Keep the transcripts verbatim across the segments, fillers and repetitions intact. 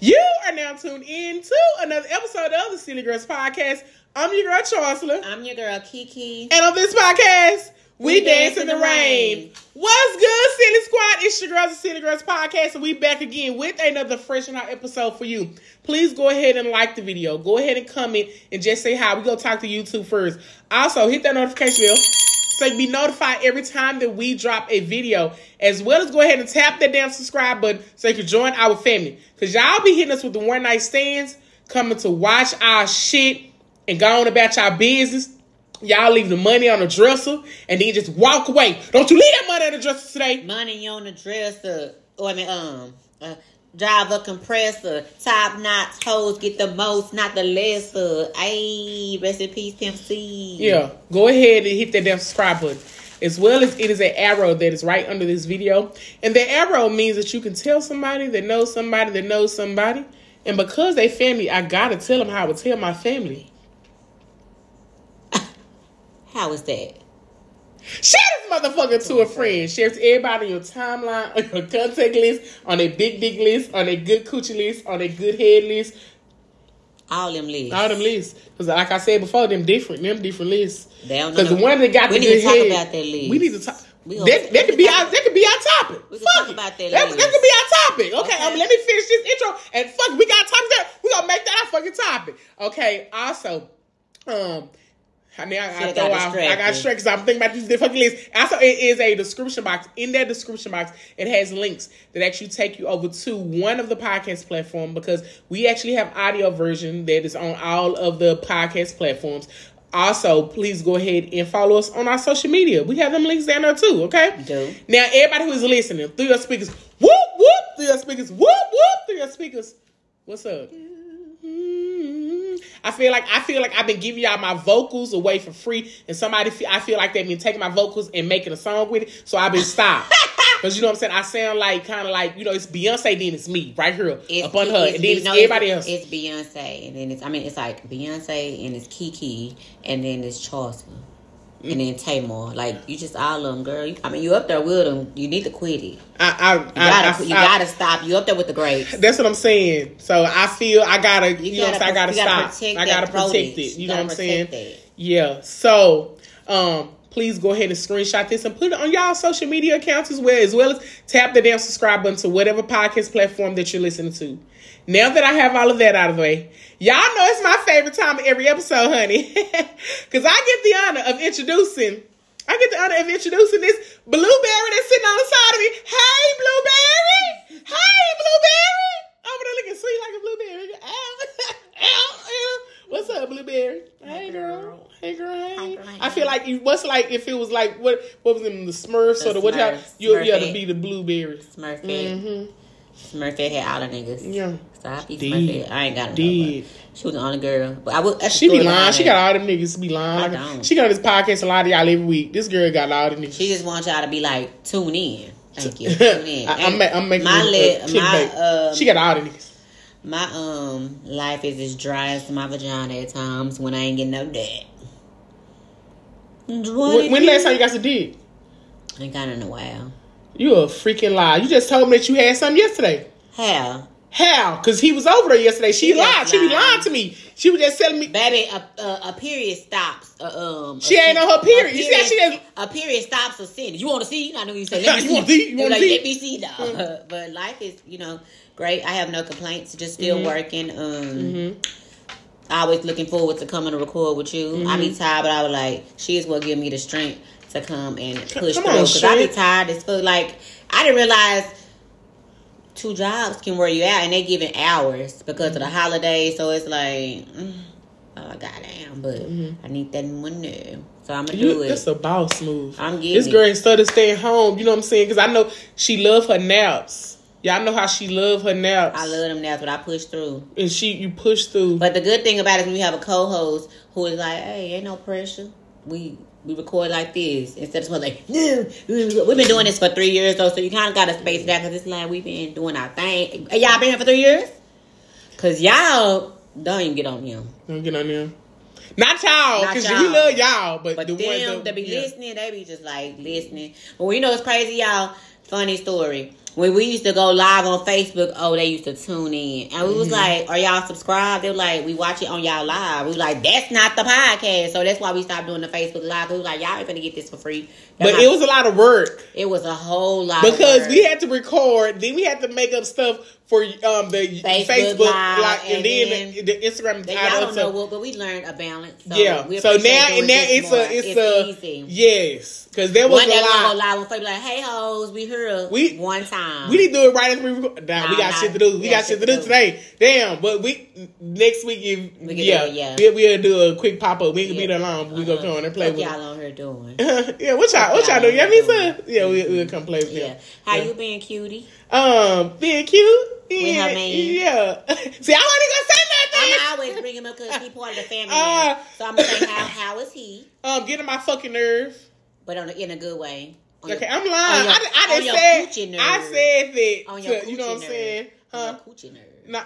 You are now tuned in to another episode of the Silly Girls Podcast. I'm your girl, Charleston. I'm your girl, Kiki. And on this podcast, we, we dance, dance in the, the rain. rain. What's good, Silly Squad? It's your girls, the Silly Girls Podcast, and we back again with another fresh and hot episode for you. Please go ahead and like the video. Go ahead and comment and just say hi. We're going to talk to YouTube first. Also, hit that notification bell so you be notified every time that we drop a video, as well as go ahead and tap that damn subscribe button so you can join our family, because y'all be hitting us with the one night stands, coming to watch our shit and go on about y'all business. Y'all leave the money on the dresser and then just walk away. Don't you leave that money on the dresser today. Money on the dresser. Oh, I mean, um, uh, drive a compressor. Top knots, hoes get the most, not the lesser. Ayy, rest in peace, Tim C. Yeah, go ahead and hit that damn subscribe button. As well as it is an arrow that is right under this video. And the arrow means that you can tell somebody that knows somebody that knows somebody. And because they family, I gotta tell them how I would tell my family. How is that? Share this motherfucker to a friend. Share to everybody on your timeline, on your contact list, on a big dick list, on a good coochie list, on a good head list. All them lists. All them lists. Because like I said before, them different. Them different lists. Because the one that got the good head. We need to talk about that list. We need to talk. That, that could be our, that could be our topic. We fuck it. About that, that, that could be our topic. Okay, okay. Um, let me finish this intro. And fuck it, we got to talk about that. We're going to make that our fucking topic. Okay, also, um... Now I, I, throw out, I got distracted because I'm thinking about these different lists. Also, it is a description box. In that description box, it has links that actually take you over to one of the podcast platforms, because we actually have audio version that is on all of the podcast platforms. Also, please go ahead and follow us on our social media. We have them links down there too, okay? Do. Now, everybody who is listening, through your speakers, whoop, whoop, through your speakers, whoop, whoop, through your speakers. What's up? I feel like I feel like I've been giving y'all my vocals away for free, and somebody feel, I feel like they've been taking my vocals and making a song with it, so I've been stopped. Because you know what I'm saying, I sound like kind of like, you know, it's Beyonce, then it's me right here it's, up on her, and then it's no, everybody else. It's Beyonce, and then it's I mean it's like Beyonce, and it's Kiki, and then it's Charleston, mm. and then Taymor. Like, you just all of them, girl. You, I mean, you up there with them. You need to quit it. I, I, you gotta, I, I, you gotta I, stop. You up there with the greats. That's what I'm saying. So I feel I gotta, you, you gotta know, what I'm saying? I gotta stop. I gotta protect it. You know what I'm saying? That. Yeah. So, um, please go ahead and screenshot this and put it on y'all social media accounts as well, as well as tap the damn subscribe button to whatever podcast platform that you're listening to. Now that I have all of that out of the way, y'all know it's my favorite time of every episode, honey, because I get the honor of introducing. I get the honor of introducing this blueberry that's sitting on the side of me. Hey, blueberry! Hey, blueberry! Over there looking sweet like a blueberry. Ow, ow, ow. What's up, blueberry? Hey, girl. Hey, girl. Hey. I feel like it was like if it was like what what was in the Smurfs the or the what y'all you'll be able to be the blueberry. Smurf Fay. Mm-hmm. Smurf Fay had all the niggas. Yeah. So I be Smurf Fay. I ain't got no. She was the only girl. But I would, she be lying. She got all them niggas be lying. I don't. She got this podcast a lot of y'all every week. This girl got all the niggas. She just wants y'all to be like, tune in. Thank you. Tune in. I, I'm, I'm making my, a, a my uh, she got all the niggas. My um life is as dry as my vagina at times when I ain't getting no dick. When, when last time you got some dick? I ain't got in a while. You a freaking liar. You just told me that you had something yesterday. How? How? Because he was over there yesterday. She, she lied. She be lying to me. She was just telling me. Baby, a, a, a period stops. Uh, um, she ain't on her period. period. You see how she doesn't. A period stops a sin. You want to see? I know you said let me see. You want to see? You want to see? Let me see, dog. Mm-hmm. But life is, you know, great. I have no complaints. Just still mm-hmm. working. Um, mm-hmm. Always looking forward to coming to record with you. Mm-hmm. I be tired, but I was like, she is what give me the strength to come and push come through. Because I be tired as fuck. Like, I didn't realize two jobs can wear you out, and they giving hours because of the holidays, so it's like, oh goddamn, but mm-hmm. I need that money, so I'm gonna you, do it. That's a boss move. I'm getting this girl it. Instead of staying home, you know what I'm saying? Because I know she love her naps. Y'all know how she love her naps. I love them naps, but I push through. And she, you push through. But the good thing about it is when you have a co-host who is like, hey, ain't no pressure. We. We record like this instead of like, no, we've been doing this for three years though, so you kind of got to space that because it's like we've been doing our thing. Y'all been here for three years? Because y'all don't even get on him. Don't get on him. Not y'all, because you love y'all, but, but the them ones that be yeah. listening, they be just like listening. But well, you know it's crazy, y'all. Funny story. when we used to go live on Facebook, oh, they used to tune in. And we was mm-hmm. like, are y'all subscribed? They were like, we watch it on y'all live. We was like, that's not the podcast. So that's why we stopped doing the Facebook live. We was like, y'all ain't gonna get this for free. They're but not- it was a lot of work. It was a whole lot because of work. Because we had to record. Then we had to make up stuff for um the Facebook, Facebook live, live. And, and then, then the, the Instagram. The, I don't know what, but we learned a balance. So yeah. We so now, and now it's more. a, it's, it's a, easy. Yes. Because there was one a day lot. One live on Facebook, like, hey, hoes, we here we, one time. We didn't do it right after we record. Nah, nah, we got nah, shit to do. We got shit to do today. Damn, but we next week, if, we yeah, do it, yeah. we'll do a quick pop-up. We ain't yeah. gonna be there long, but we uh-huh. gonna come on and play what with y'all it. on here doing? Uh-huh. Yeah, what y'all, what y'all, y'all doing? Y'all mean, so? Yeah, we, we'll come play with yeah. them. How yeah. you been, cutie? Um, being cute? Yeah, with her man. Yeah. See, I wasn't gonna say nothing. I'm always bringing him up because he's part of the family. Uh, so I'm gonna say, how, how is he? Um, getting my fucking nerve. But on a, in a good way. On okay, your, I'm lying. Your, I, I didn't say I said that. On your to, you know what I'm nerve. saying? Huh? On your coochie nerve. Nah,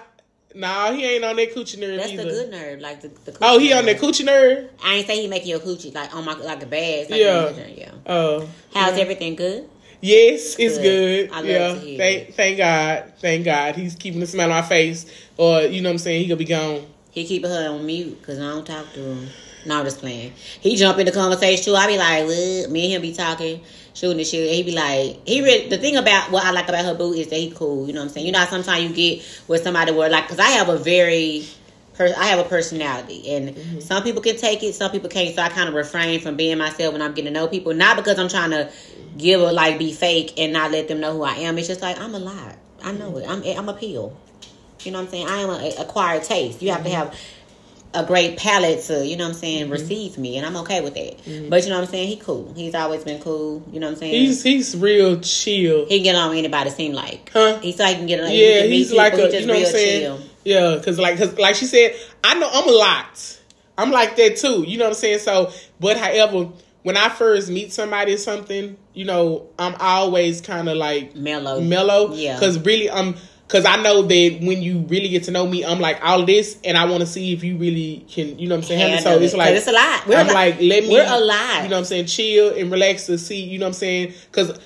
nah, he ain't on that coochie nerve. That's either. the good nerve, like the, the coochie oh, he nerve. on that coochie nerve. I ain't say he making your coochie like on my like a bass. Like yeah. Coochie, yeah. Oh. How's yeah. everything good? Yes, it's good. good. I love yeah. to hear. Thank, thank God, thank God, he's keeping the smile on my face, or you know what I'm saying, he gonna be gone. He keeping her on mute because I don't talk to him. No, I'm just playing. He jump in the conversation too. I be like, what? Me and him be talking, shooting the shit. And he be like, he really, the thing about what I like about her boo is that he cool. You know what I'm saying? You know how sometimes you get with somebody where like, cause I have a very, per, I have a personality and mm-hmm. some people can take it, some people can't. So I kind of refrain from being myself when I'm getting to know people. Not because I'm trying to give or like be fake and not let them know who I am. It's just like, I'm a lot. I know it. I'm, I'm a pill. You know what I'm saying? I am an acquired taste. You have mm-hmm. to have a great palate to, you know what I'm saying, mm-hmm. receive me, and I'm okay with that. Mm-hmm. But you know what I'm saying, he cool. He's always been cool. You know what I'm saying? He's he's real chill. He can get on with anybody, seem like. Huh? He's like, he can get on with anybody. Yeah, he he's like people. a, he you know what I'm saying? Chill. Yeah, because like, cause like she said, I know I'm a lot. I'm like that too. You know what I'm saying? So, but however, when I first meet somebody or something, you know, I'm always kind of like mellow. Mellow. Yeah. Because really, I'm... Because I know that when you really get to know me, I'm like, all this, and I want to see if you really can, you know what I'm saying? Handle so it's it. like, it's a lot. We're I'm a like, lot. let me, We're a lot. you know what I'm saying, chill and relax to see, you know what I'm saying? Because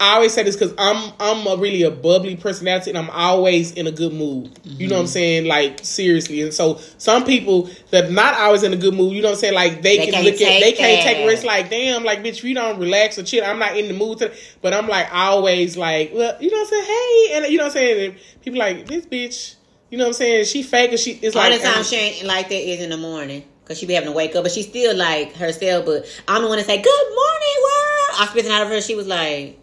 I always say this because I'm I'm a really a bubbly personality, and I'm always in a good mood. Mm-hmm. You know what I'm saying? Like, seriously. And so some people that are not always in a good mood, you know what I'm saying? Like, they, they can look at, they can't that. take risks. Like, damn, like, bitch, you don't relax or chill. I'm not in the mood today. But I'm like, always like, well, you know what I'm saying? Hey. And you know what I'm saying? And people like, this bitch, you know what I'm saying? She fake and she, it's all like. All the time um, she ain't like that is in the morning. Because she be having to wake up. But she's still like herself. But I'm the one to say, good morning, world. I spit out of her. She was like.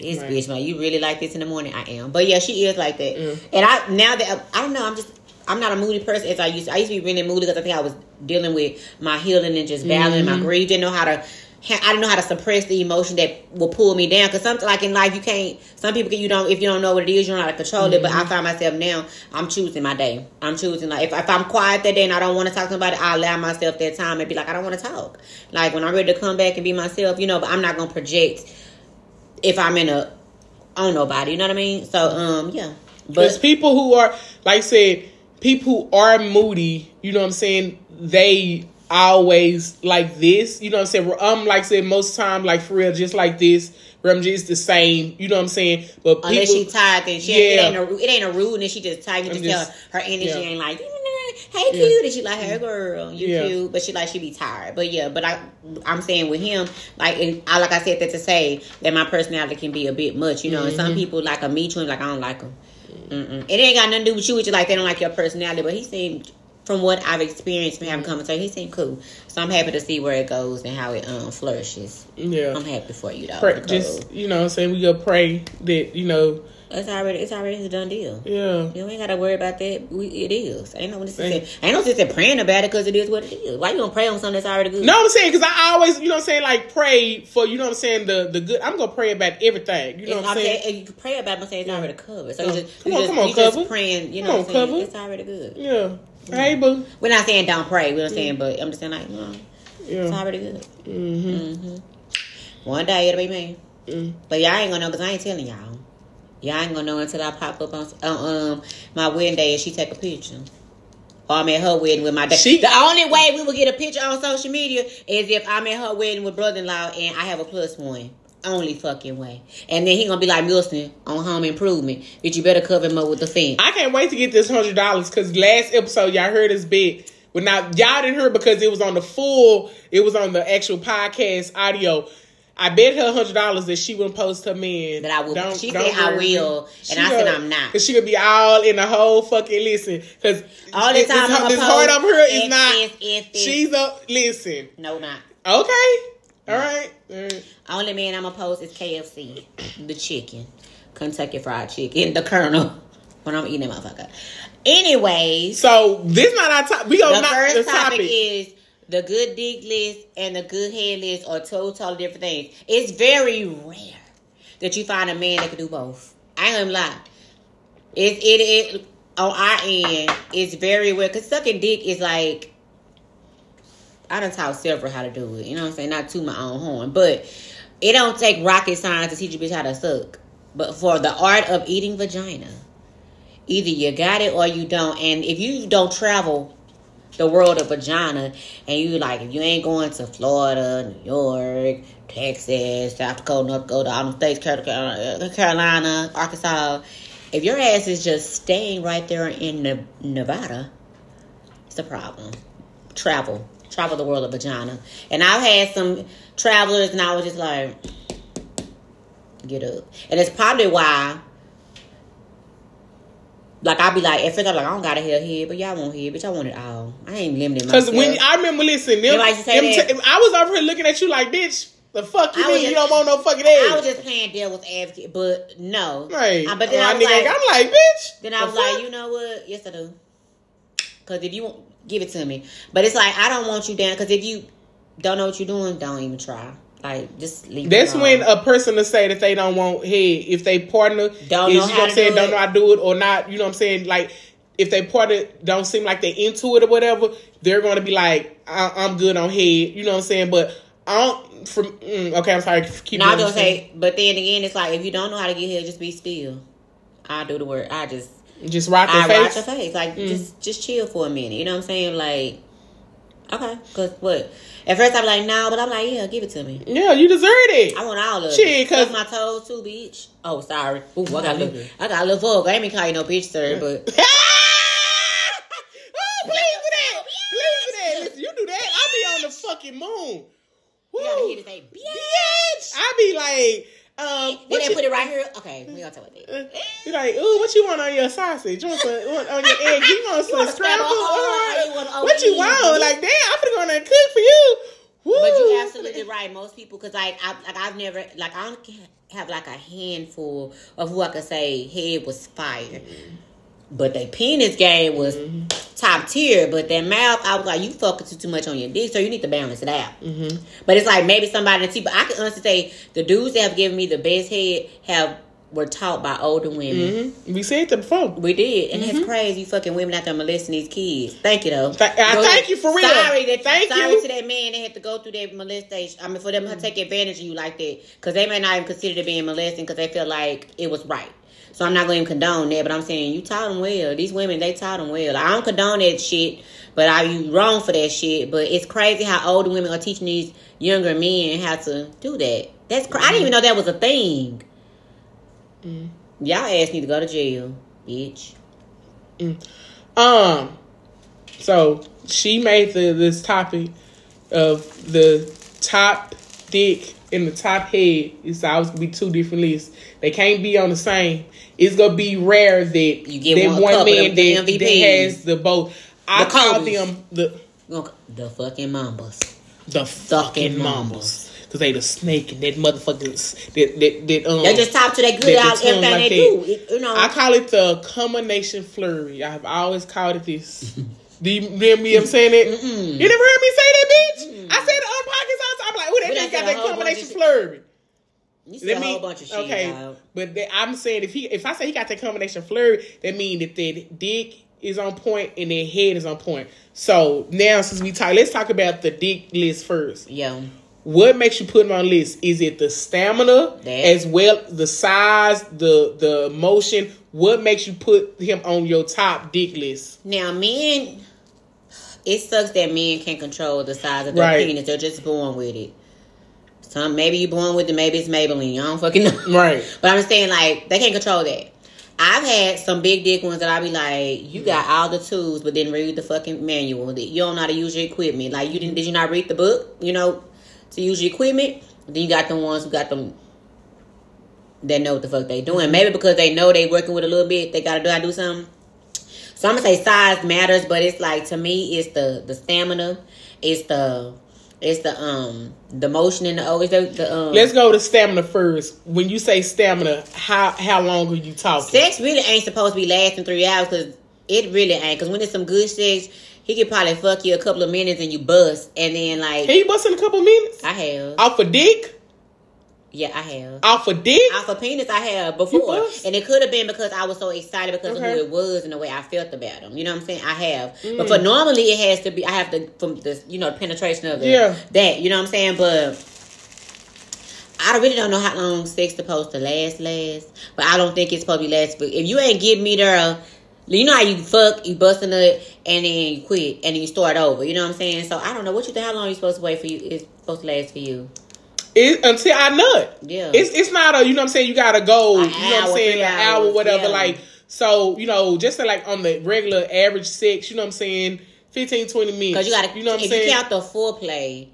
This right. bitch, man, you really like this in the morning? I am. But yeah, she is like that. Mm. And I now that, I don't know, I'm just, I'm not a moody person as I used to. I used to be really moody because I think I was dealing with my healing and just battling mm-hmm. my grief. Didn't know how to, I didn't know how to suppress the emotion that will pull me down. Because something like in life, you can't, some people, you don't, if you don't know what it is, you don't know how to control mm-hmm. it. But I find myself now, I'm choosing my day. I'm choosing, like, if, if I'm quiet that day and I don't want to talk to somebody, I allow myself that time and be like, I don't want to talk. Like, when I'm ready to come back and be myself, you know, but I'm not going to project if I'm in a on nobody, you know what I mean? So, um, yeah. But people who are, like I said, people who are moody, you know what I'm saying? They always like this, you know what I'm saying? Um, like I said, most time, like for real, just like this. I'm just the same, you know what I'm saying? But people, unless she tired, then she yeah. ain't, it, ain't a, it ain't a rude, and she just tired. You just, just tell her, her energy yeah. ain't like. Hey, cute, yeah. and she like, hey, girl, you yeah. cute, but she like, she be tired. But yeah, but I, I'm saying with him, like, and I, like I said that to say that my personality can be a bit much, you know. Mm-hmm. And some people like a me too, and like I don't like him. Mm-mm. It ain't got nothing to do with you. It's just like they don't like your personality. But he seemed, from what I've experienced from having conversation, he seemed cool. So I'm happy to see where it goes and how it um flourishes. Yeah, I'm happy for you though. Pray, just you know, saying so we gonna pray that you know. It's already it's already a done deal. Yeah. You ain't got to worry about that. We, it is. Ain't no one saying, ain't no sense in praying about it because it is what it is. Why you going to pray on something that's already good? No, I'm saying because I always, you know what I'm saying, like pray for, you know what I'm saying, the, the good. I'm going to pray about everything. You know it's, what I'm saying? saying? And you can pray about it, I'm saying it's yeah. already covered. So yeah. you just, come you on, just, come on, you cover. Just praying, you know come what I'm saying? Cover. It's already good. Yeah. yeah. Hey, boo. We're not saying don't pray. We're not saying, mm. but I'm just saying like, no. Yeah. It's already good. Mm-hmm. Mm-hmm. One day it'll be me. Mm. But y'all ain't going to know because I ain't telling y'all. Y'all ain't gonna know until I pop up on uh, um my wedding day and she take a picture. Or I'm at her wedding with my dad. She- the only way we will get a picture on social media is if I'm at her wedding with brother-in-law and I have a plus one. only fucking way. And then he gonna be like Wilson on Home Improvement, that you better cover him up with the fence. I can't wait to get this one hundred dollars because last episode y'all heard us big. Well, now, y'all didn't hear it because it was on the full, it was on the actual podcast audio. I bet her one hundred dollars that she wouldn't post her man. But I will. Don't, she don't said I will, and I said I'm not. Because she could be all in the whole fucking listen. Because all the time this heart over here is not. It's, it's, it's. She's a listen. No, not. Okay. All right. All right. Only man I'm going to post is K F C. The chicken. Kentucky Fried Chicken. The Colonel. When I'm eating that motherfucker. Anyways. So, this not our topic. We gonna not the topic. The first topic is the good dick list and the good head list are two totally different things. It's very rare that you find a man that can do both. I ain't gonna lie. It, it, it, on our end, it's very rare. Because sucking dick is like... I done taught several how to do it. You know what I'm saying? Not to my own horn. But it don't take rocket science to teach a bitch how to suck. But for the art of eating vagina... Either you got it or you don't. And if you don't travel the world of vagina, and you like, if you ain't going to Florida, New York, Texas, South Dakota, North Dakota, all them states, Carolina, Arkansas, if your ass is just staying right there in Nevada, it's a problem. Travel. Travel the world of vagina. And I've had some travelers, and I was just like, get up. And it's probably why... Like, I be like, at first, I'm like, I don't got a hair head, but y'all want head, bitch. I want it all. I ain't limited myself. Because when, I remember, listen, them, like to say them t- I was over here looking at you like, bitch, the fuck you mean? Just, you don't want no fucking ass. I was just playing devil's advocate, but no. Right. Uh, but then I, I was like, I'm like, bitch. Then I was fuck? like, you know what? Yes, I do. Because if you want, give it to me. But it's like, I don't want you down, because if you don't know what you're doing, don't even try. Like, just leave. That's when a person will say that they don't want head. If they partner, don't is, know you know how what I'm saying, do don't know how to do it or not. You know what I'm saying? Like, if they partner don't seem like they into it or whatever, they're going to be like, I- I'm good on head. You know what I'm saying? But I don't, from, mm, okay, I'm sorry. Keep no, I was going to say, but then again, it's like, if you don't know how to get head, just be still. I do the work. I just, just rock your I face. rock your face. Like, mm. just, just chill for a minute. You know what I'm saying? Like, okay, because what? At first, I'm like, no, nah, but I'm like, yeah, give it to me. Yeah, you deserve it. I want all of Shit, it. Cause my toes, too, bitch. Oh, sorry. Ooh, I got a little, I got a little vulgar. I ain't been calling you no bitch, sir, but. Oh, please do that. Please do that. Listen, you do that, I'll be on the fucking moon. Woo. You gotta hear to say, bitch. I'll be like, um. Then they you... put it right here. Okay, we gonna talk about that. You're like, ooh, what you want on your sausage? You want some, on your egg? You want some scramble? What you want? Like, damn, I'm gonna go and cook for you. Woo. But you're absolutely right. Most people, because like, I, like I've never, like, I don't have like a handful of who I could say head was fire, mm-hmm. but their penis game was mm-hmm. top tier. But their mouth, I was like, you fucking too, too much on your dick, so you need to balance it out. Mm-hmm. But it's like maybe somebody in the but I can honestly say the dudes that have given me the best head have. Were taught by older women. Mm-hmm. We said that before. We did. And mm-hmm. that's crazy. Fucking women out there molesting these kids. Thank you, though. Th- I Go thank ahead. you for real. Sorry, that, thank sorry you. to that man that had to go through that molestation. I mean, for them mm-hmm. to take advantage of you like that. Because they may not even consider it being molesting because they feel like it was right. So I'm not going to condone that. But I'm saying you taught them well. These women, they taught them well. Like, I don't condone that shit. But are you wrong for that shit? But it's crazy how older women are teaching these younger men how to do that. That's cr- mm-hmm. I didn't even know that was a thing. Mm. Y'all ass need to go to jail, bitch. Mm. Um, so she made the this topic of the top dick and the top head. It's always gonna be two different lists. They can't be on the same. It's gonna be rare that you get that one, one man that, that has the both. I the call Kobe's. them the the fucking mambas. The fucking mambas. Cause they the snake and that motherfuckers that that that um. They just talk to that good out everything like they do. It, you know. I call it the combination flurry. I've always called it this. Do you hear me? I'm saying it. Mm-mm. You never heard me say that, bitch. Mm-mm. I said it on podcasts. Also. I'm like, oh, that bitch got that combination flurry. You said a whole bunch of shit. Okay, out. But that, I'm saying if he, if I say he got that combination flurry, that means that that dick is on point and their head is on point. So now since we talk, let's talk about the dick list first. Yeah. What makes you put them on the list? Is it the stamina that. as well, the size, the the motion? What makes you put him on your top dick list? Now, men, it sucks that men can't control the size of their right. penis. They're just born with it. Some maybe you born with it, maybe it's Maybelline. I don't fucking know. Right. But I'm saying, like, they can't control that. I've had some big dick ones that I be like, you got all the tools, but didn't read the fucking manual. You don't know how to use your equipment. Like, you didn't, did you not read the book, you know, to use your equipment? Then you got them ones who got them that know what the fuck they doing. Maybe because they know they working with a little bit, they gotta do, I do something. So I'm gonna say size matters, but it's like, to me, it's the, the stamina, it's the, it's the, um, the motion in the, oh, it's the, the, um. Let's go to stamina first. When you say stamina, how, how long are you talking? Sex really ain't supposed to be lasting three hours, cause it really ain't. Cause when it's some good sex, he could probably fuck you a couple of minutes and you bust. And then like. He bust in a couple of minutes? I have. Off a dick? Yeah, I have. Off a dick? Off a penis, I have before. And it could have been because I was so excited because okay. of who it was and the way I felt about him. You know what I'm saying? I have. Mm. But for normally, it has to be, I have to, from the, you know, the penetration of the, yeah. that. You know what I'm saying? But I really don't know how long sex supposed to last, last. But I don't think it's supposed to be last. But if you ain't getting me there, you know how you fuck, you bust a nut, and then you quit, and then you start over. You know what I'm saying? So I don't know. What you think? How long are you supposed to wait for you? It's supposed to last for you. It, until I nut. Yeah. It's it's not a, you know what I'm saying, you gotta go, an you know hour, what I'm saying, an hours, hour, whatever. Yeah. Like, so, you know, just like on the regular average sex, you know what I'm saying, fifteen, twenty minutes. Cause you gotta, you know what I'm if saying? You count the foreplay.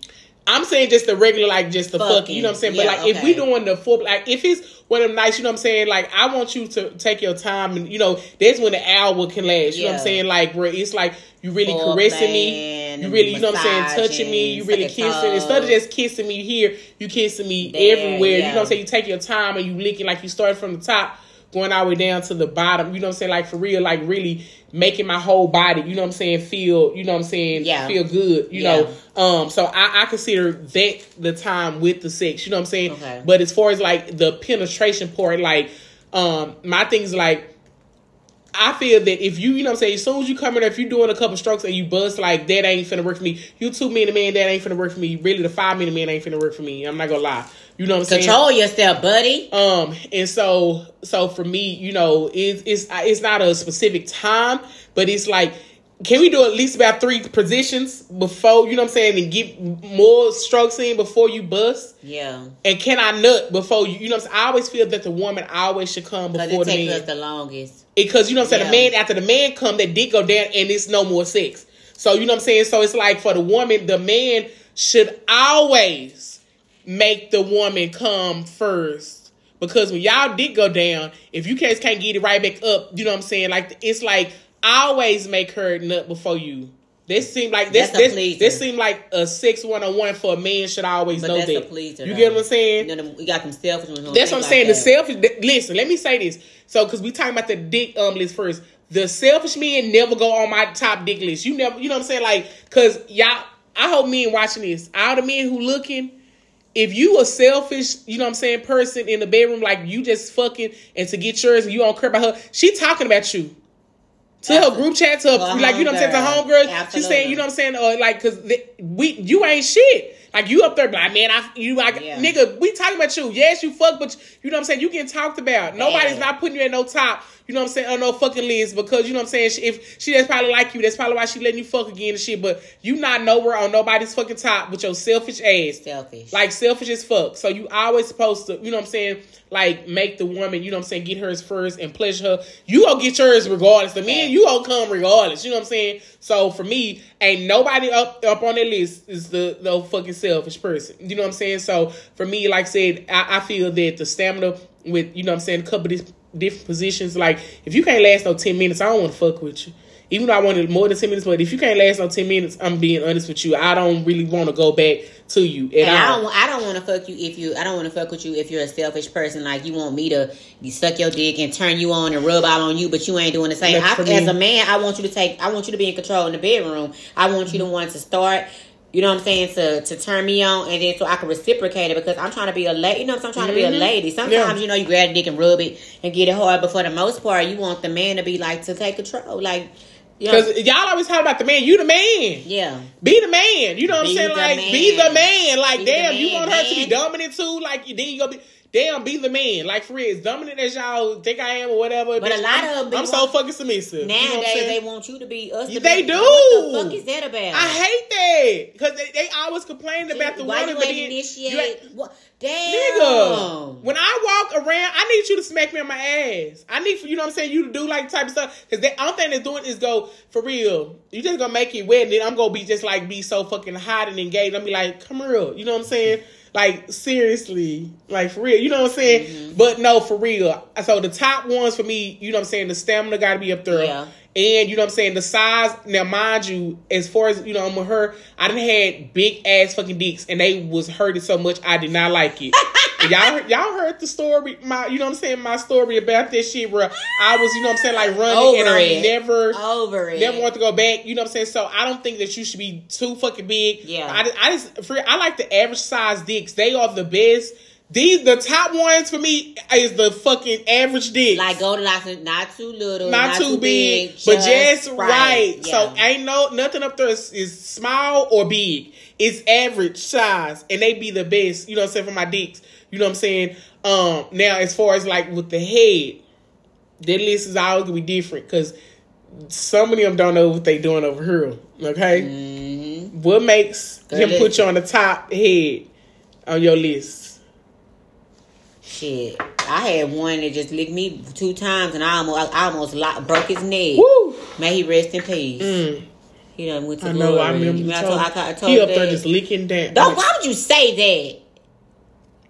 I'm saying just the regular, like just the fucking, fuck, you know what I'm saying? Yeah, but like, okay. if we doing the foreplay, like if it's one of them nights, you know what I'm saying, like I want you to take your time and, you know, that's when the hour can last, you yeah. know what I'm saying? Like, where it's like, you really foreplay, caressing me. You really, you know what I'm saying, touching me, you really kissing. Instead of just kissing me here, you kissing me there, everywhere. Yeah. You know what I'm saying? You take your time and you licking, like you start from the top, going all the way down to the bottom. You know what I'm saying? Like, for real, like really making my whole body, you know what I'm saying, feel, you know what I'm saying, yeah. feel good, you yeah. know. Um, so I, I consider that the time with the sex, you know what I'm saying? Okay. But as far as like the penetration part, like um, my thing's like, I feel that if you, you know what I'm saying, as soon as you come in, if you're doing a couple strokes and you bust, like, that ain't finna work for me. You two minute man, that ain't finna work for me. Really, the five minute man ain't finna work for me. I'm not gonna lie. You know what I'm saying? Control yourself, buddy. Um, and so, so for me, you know, it's, it's, it's not a specific time, but it's like, can we do at least about three positions before, you know what I'm saying, and get more strokes in before you bust? Yeah. And can I nut before you, you know what I'm saying? I always feel that the woman always should come before the man. Because it takes us the longest. Because, you know what I'm saying, yeah. the man, after the man come, that dick go down and it's no more sex. So, you know what I'm saying? So, it's like for the woman, the man should always make the woman come first. Because when y'all dick go down, if you guys can't get it right back up, you know what I'm saying? Like, it's like, always make her nut before you. This seem like this that's this this seem like a sex one oh one for a man should always but know that's that. A pleaser, you though. Get what I'm saying? You know, we got them selfish ones. That's what I'm like saying. That. The selfish. Th- listen, let me say this. So, because we talking about the dick um list first. The selfish men never go on my top dick list. You never. You know what I'm saying? Like, cause y'all. I hope men watching this. All the men who looking. If you a selfish, you know what I'm saying, person in the bedroom, like you just fucking and to get yours, and you don't care about her. She talking about you. To Absolutely. Her group chat, to her, well, like, you know what I'm saying, to homegirl, she's saying, you know what I'm saying, uh, like, because we, you ain't shit. Like, you up there, like, man, I, you, like, yeah. nigga, we talking about you. Yes, you fuck, but, you know what I'm saying, you getting talked about. Damn. Nobody's not putting you at no top, you know what I'm saying, on no fucking list, because, you know what I'm saying, if she doesn't probably like you, that's probably why she letting you fuck again and shit, but you not nowhere on nobody's fucking top with your selfish ass. Selfish. Like, selfish as fuck. So, you always supposed to, you know what I'm saying, like, make the woman, you know what I'm saying, get hers first and pleasure her. You gonna get yours regardless. The men, you gonna come regardless. You know what I'm saying? So, for me, ain't nobody up up on that list is the, the fucking selfish person. You know what I'm saying? So, for me, like I said, I, I feel that the stamina with, you know what I'm saying, a couple of these different positions, like, if you can't last no ten minutes, I don't want to fuck with you. Even though I wanted more than ten minutes, but if you can't last no ten minutes, I'm being honest with you. I don't really want to go back to you at and all. I don't, I don't want to fuck you if you, I don't want to fuck with you if you're a selfish person. Like, you want me to you suck your dick and turn you on and rub out on you, but you ain't doing the same. I, as a man, I want you to take, I want you to be in control in the bedroom. I want you to want to start, you know what I'm saying, to, to turn me on, and then so I can reciprocate it, because I'm trying to be a lady. You know, I'm trying to be a lady. Sometimes, yeah. you know, you grab a dick and rub it and get it hard, but for the most part, you want the man to be like, to take control, like. Because yeah. y'all always talk about the man. You the man. Yeah. Be the man. You know what be I'm saying? Like, man. be the man. Like, be damn, man, you want her man. To be dominant too? Like, then you gonna be. Damn, be the man. Like, for real, as dominant as y'all think I am or whatever. But bitch, a lot I'm, of them I'm so fucking submissive. Nowadays, you know what I'm they want you to be us. To they be, do. What the fuck is that about? I hate that. Because they, they always complain about the woman. Why you initiate? What? Damn. Nigga, when I walk around, I need you to smack me on my ass. I need, you know what I'm saying, you to do like type of stuff. Because the only thing they're doing is go, for real, you just going to make it wet. And then I'm going to be just like, be so fucking hot and engaged. I'm be like, come real. You know what I'm saying? Like, seriously. Like, for real. You know what I'm saying? Mm-hmm. But no, for real. So the top ones for me, you know what I'm saying, the stamina got to be up there. Yeah. And, you know what I'm saying, the size. Now, mind you, as far as, you know, I'm with her, I done had big-ass fucking dicks, and they was hurting so much, I did not like it. y'all y'all heard the story, my you know what I'm saying, my story about this shit where I was, you know what I'm saying, like running Over and I it. never, Over never it. want to go back. You know what I'm saying? So, I don't think that you should be too fucking big. Yeah. I, I just, for, I like the average size dicks. They are the best. These the top ones for me is the fucking average dick. Like Goldilocks, not too little, not, not too, too big, big just but just right. right. Yeah. So ain't no nothing up there is, is small or big. It's average size, and they be the best. You know what I'm saying for my dicks. You know what I'm saying. Um, now as far as like with the head, that list is always gonna be different because some of them don't know what they doing over here. Okay, mm-hmm. What makes Good him list. Put you on the top head on your list? Shit, I had one that just licked me two times, and I almost, I almost locked, broke his neck. Woo. May he rest in peace. Mm. He done went to I know, glory. I remember. You know, I told, I, I told he up that. There just licking down. Don't, why would you say that?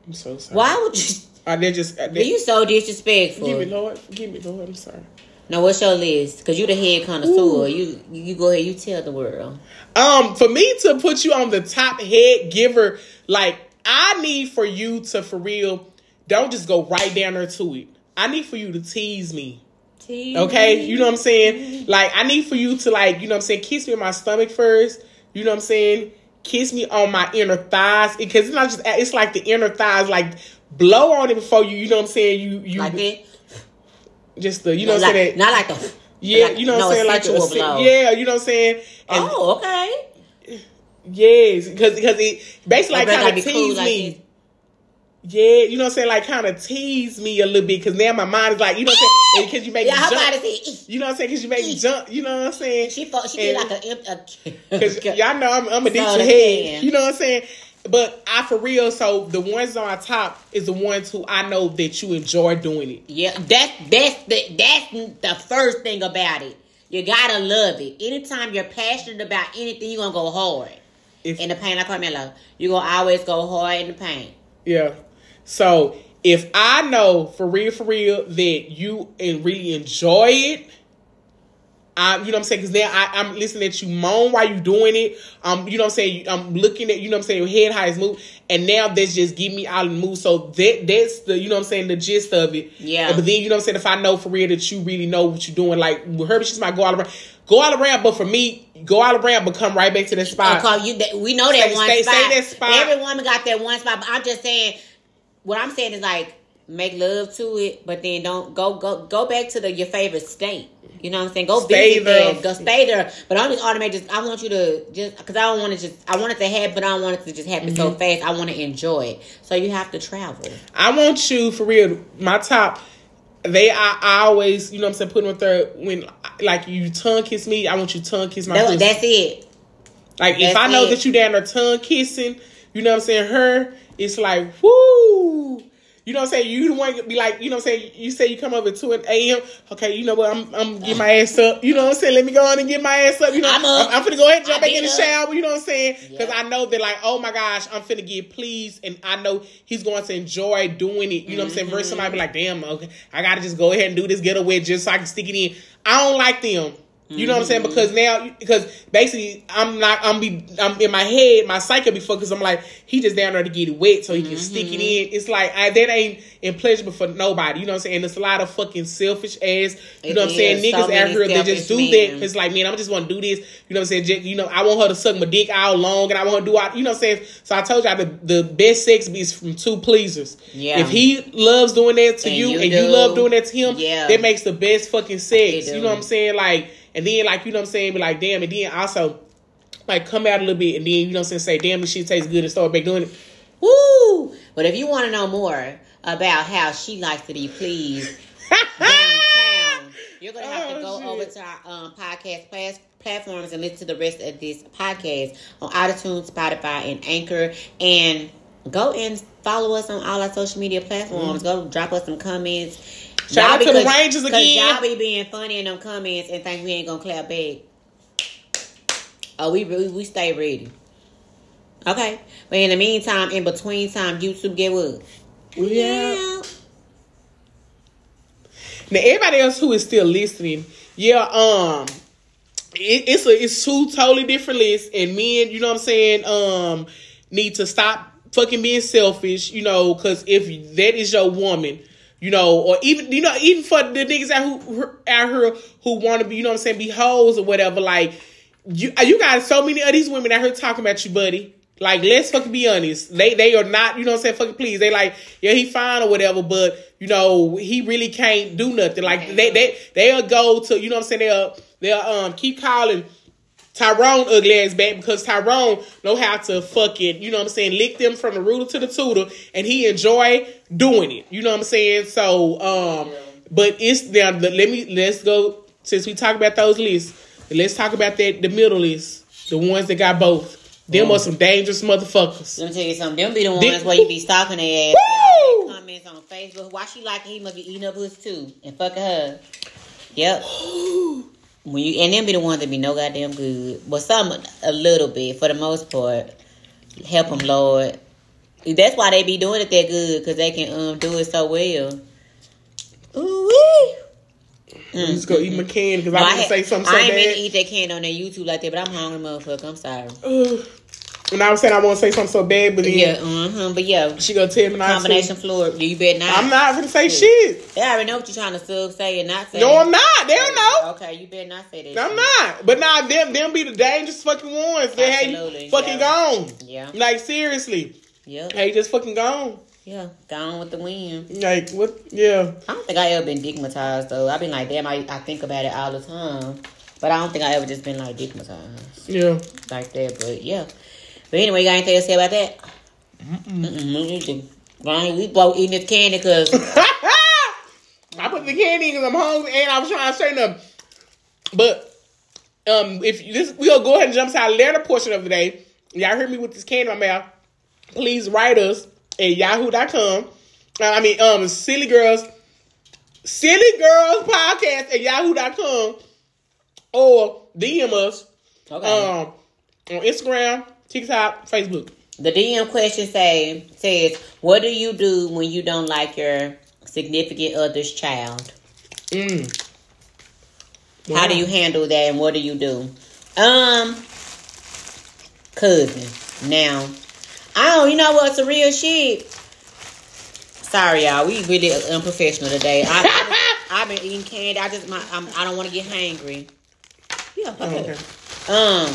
I'm so sorry. Why would you? I did just. I did. You so disrespectful. Give me Lord. Give me Lord. I'm sorry. Now, what's your list? Because you the head connoisseur. Ooh. You you go ahead. You tell the world. Um, for me to put you on the top head giver, like I need for you to for real. Don't just go right down there to it. I need for you to tease me. Tease. Okay? You know what I'm saying? Like, I need for you to, like, you know what I'm saying? Kiss me on my stomach first. You know what I'm saying? Kiss me on my inner thighs. Because it's not just, it's like the inner thighs. Like, blow on it before you, you know what I'm saying? You, you like that? Just the, you know no, what I'm like, saying? Not like the. Yeah, like, you know what I'm no, saying? Like a, blow. Yeah, you know what I'm saying? And oh, okay. Yes. Because it basically, like, kind of tease cool, like me. This. Yeah, you know what I'm saying? Like, kind of tease me a little bit because now my mind is like, you know what I'm saying? Because you make yeah, me jump. Say, you know what I'm saying? Because you make me jump. You know what I'm saying? She fought, she and, did like a... Because y'all know I'm, I'm a deep head. You know what I'm saying? But I, for real, so the ones on top is the ones who I know that you enjoy doing it. Yeah, that, that's, the, that's the first thing about it. You got to love it. Anytime you're passionate about anything, you're going to go hard. If, in the pain, I call me love. You're going to always go hard in the pain. Yeah. So, if I know, for real, for real, that you and really enjoy it, I, you know what I'm saying? Because now I, I'm listening to you moan while you're doing it. Um, you know what I'm saying? I'm looking at, you know what I'm saying, your head, how it's moved. And now that's just give me out of the mood. So, that that's the, you know what I'm saying, the gist of it. Yeah. But then, you know what I'm saying, if I know for real that you really know what you're doing, like, with her, she's my go all around. Go all around, but for me, go all around, but come right back to that spot. Call you, we know that stay, one stay, spot. Stay that spot. Every woman got that one spot, but I'm just saying... What I'm saying is like make love to it, but then don't go go go back to the your favorite state. You know what I'm saying? Go stay visit there. There, go stay there. But I'm just automatic. Just, I want you to just because I don't want to just I want it to happen, but I don't want it to just happen mm-hmm. so fast. I want to enjoy it, so you have to travel. I want you for real. My top, they I, I always you know what I'm saying put them in third when like you tongue kiss me. I want you tongue kiss my. That, that's it. Like that's if I know it. That you down there tongue kissing, you know what I'm saying her. It's like, whoo. You know what I'm saying? You don't want to be like, you know what I'm saying? You say you come over at two a.m. Okay, you know what? I'm I'm getting my ass up. You know what I'm saying? Let me go on and get my ass up. You know, I'm, I'm, I'm finna go ahead and jump back in the shower. You know what I'm saying? Because yeah. I know that like, oh my gosh, I'm finna get pleased. And I know he's going to enjoy doing it. You mm-hmm. know what I'm saying? Versus somebody be like, damn, okay, I got to just go ahead and do this getaway just so I can stick it in. I don't like them. You know what I'm saying? Because now, because basically, I'm not, I'm be, I'm in my head, my psyche be fucked because I'm like, he just down there to get it wet so he can mm-hmm. stick it in. It's like, I, that ain't impliable for nobody. You know what I'm saying? And it's a lot of fucking selfish ass, you it know what I'm saying? Niggas so out here, they just do man. That. It's like, man, I just want to do this. You know what I'm saying? Just, you know, I want her to suck my dick all long and I want her to do all, you know what I'm saying? So I told y'all the, the best sex is from two pleasers. Yeah. If he loves doing that to and you, you and do. You love doing that to him, yeah. that makes the best fucking sex. You know what I'm saying? Like, and then, like, you know what I'm saying? Be like, damn. And then also, like, come out a little bit. And then, you know what I'm saying? Say, damn, this shit tastes good and start back doing it. Woo! But if you want to know more, about how she likes to be pleased downtown. You're going to have oh, to go shit. over to our um, podcast class. platforms and listen to the rest of this podcast on iTunes, Spotify, and Anchor. And go and follow us on all our social media platforms. Mm-hmm. Go drop us some comments. Shout out to the Rangers again. Because y'all be being funny in them comments and think we ain't going to clap back. Oh, we really, we stay ready. Okay. But in the meantime, in between time, YouTube, get what? Yeah. yeah. Now, everybody else who is still listening, yeah, um... It, it's a, it's two totally different lists, and men, you know what I'm saying, um, need to stop fucking being selfish, you know, because if that is your woman, you know, or even, you know, even for the niggas out who out here who want to be, you know what I'm saying, be hoes or whatever, like, you you got so many of these women out here talking about you, buddy. Like, let's fucking be honest. They they are not, you know what I'm saying, fucking please. They like, yeah, he fine or whatever, but, you know, he really can't do nothing. Like, okay. they, they, they'll go to, you know what I'm saying, they'll, they'll um keep calling Tyrone ugly ass back because Tyrone know how to fucking, you know what I'm saying, lick them from the rooter to the tooter, and he enjoy doing it. You know what I'm saying? So, um, yeah. but it's, now, let me, let's go, since we talk about those lists, let's talk about that the middle list, the ones that got both. Them mm. are some dangerous motherfuckers. Let me tell you something. Them be the ones they, where you be stalking their ass. Woo! Y'all comments on Facebook. Why she like it? He must be eating up his too. And fucking her. Yep. When you and them be the ones that be no goddamn good. But some a little bit. For the most part. Help them, Lord. That's why they be doing it that good. Because they can um do it so well. Ooh-wee. Mm-hmm. I'm just gonna eat my candy because no, I didn't say something so bad. I ain't meant to eat that candy on that YouTube like that, but I'm hungry, motherfucker. I'm sorry. Ugh. And I was saying I want to say something so bad, but then. Yeah, uh-huh, but yeah. She gonna tell me not to. Combination floor, you better not. I'm not gonna say shit. shit. They already know what you're trying to sub say and not say. No, I'm not. They don't know. Okay, you better not say that. I'm shit. not. But nah, them, them be the dangerous fucking ones. They Absolutely. had you fucking yeah. gone. Yeah. Like, seriously. Yeah. Hey, just fucking gone. Yeah, gone with the wind. Like, what? Yeah. I don't think I ever been digmatized, though. I've been like, damn, I, I think about it all the time. But I don't think I ever just been, like, digmatized. Yeah. Like that, but yeah. But anyway, you got anything to say about that? Mm-mm. Mm-mm. Mm-mm. We both eating this candy because... I put the candy in because I'm hungry and I was trying to straighten up. But um, if this, we'll go ahead and jump to our letter portion of the day. Y'all heard me with this candy in my mouth. Please write us at yahoo dot com. I mean, um, Silly Girls, Silly Girls Podcast at yahoo dot com, or D M us okay. um, on Instagram, TikTok, Facebook. The D M question say says, what do you do when you don't like your significant other's child? Mm. Wow. How do you handle that and what do you do? Um, cousin, now... Oh, you know what's a real shit? Sorry, y'all. We really unprofessional today. I, I've been eating candy. I just, my, I'm, I don't want to get hangry. Yeah, fuck okay. Um,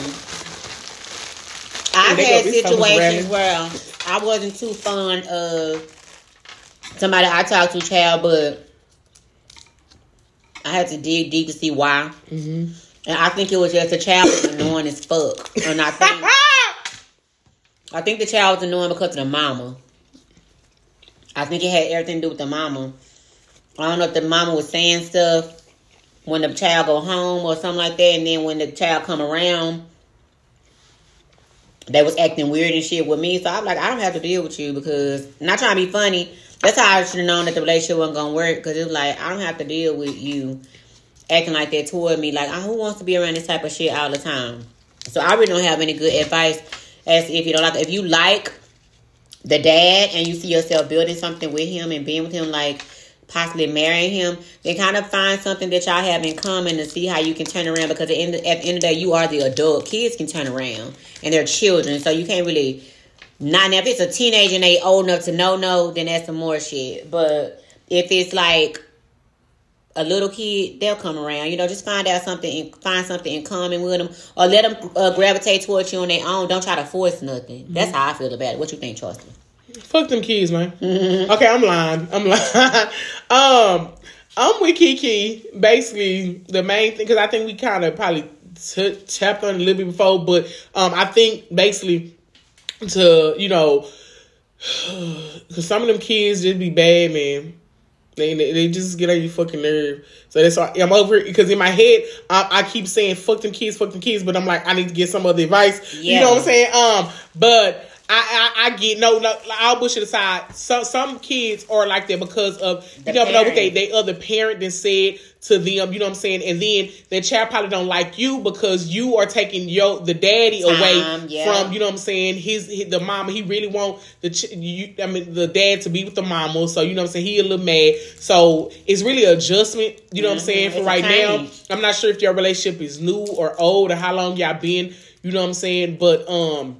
I've yeah, had situations where I wasn't too fond of somebody I talked to, child, but I had to dig deep to see why. Mm-hmm. And I think it was just a child was annoying as fuck. And I think... I think the child was annoying because of the mama. I think it had everything to do with the mama. I don't know if the mama was saying stuff when the child go home or something like that, and then when the child come around, they was acting weird and shit with me. So I'm like, I don't have to deal with you because, I'm not trying to be funny, that's how I should have known that the relationship wasn't going to work, because it was like, I don't have to deal with you acting like that toward me. Like, who wants to be around this type of shit all the time? So I really don't have any good advice. As if you don't like, if you like the dad and you see yourself building something with him and being with him, like possibly marrying him, then kind of find something that y'all have in common to see how you can turn around. Because at the end, at the end of the day, you are the adult. Kids can turn around and they're children, so you can't really. Not now, if it's a teenager and they old enough to know no, then that's some more shit. But if it's like a little kid, they'll come around. You know, just find out something, and find something in common with them, or let them uh, gravitate towards you on their own. Don't try to force nothing. Mm-hmm. That's how I feel about it. What you think, Charleston? Fuck them kids, man. Mm-hmm. Okay, I'm lying. I'm lying. um, I'm with Kiki. Basically, the main thing, because I think we kind of probably t- tapped on it a little bit before, but um, I think basically to you know. Cause some of them kids just be bad, man. They they just get on your fucking nerve. So that's why I'm over it. Because in my head, I, I keep saying fuck them kids, fuck them kids. But I'm like, I need to get some other advice. Yeah. You know what I'm saying? Um, but I, I, I get no, no. I'll push it aside. Some some kids are like that because of you the never parent. know what they they other parent then said to them. You know what I'm saying? And then their child probably don't like you because you are taking your the daddy Time, away yeah. from you know what I'm saying. His, his the mama. He really want the ch- you, I mean the dad to be with the mama. So you know what I'm saying. He a little mad. So it's really adjustment. You know mm-hmm. what I'm saying. For it's right now, I'm not sure if your relationship is new or old or how long y'all been. You know what I'm saying. But um.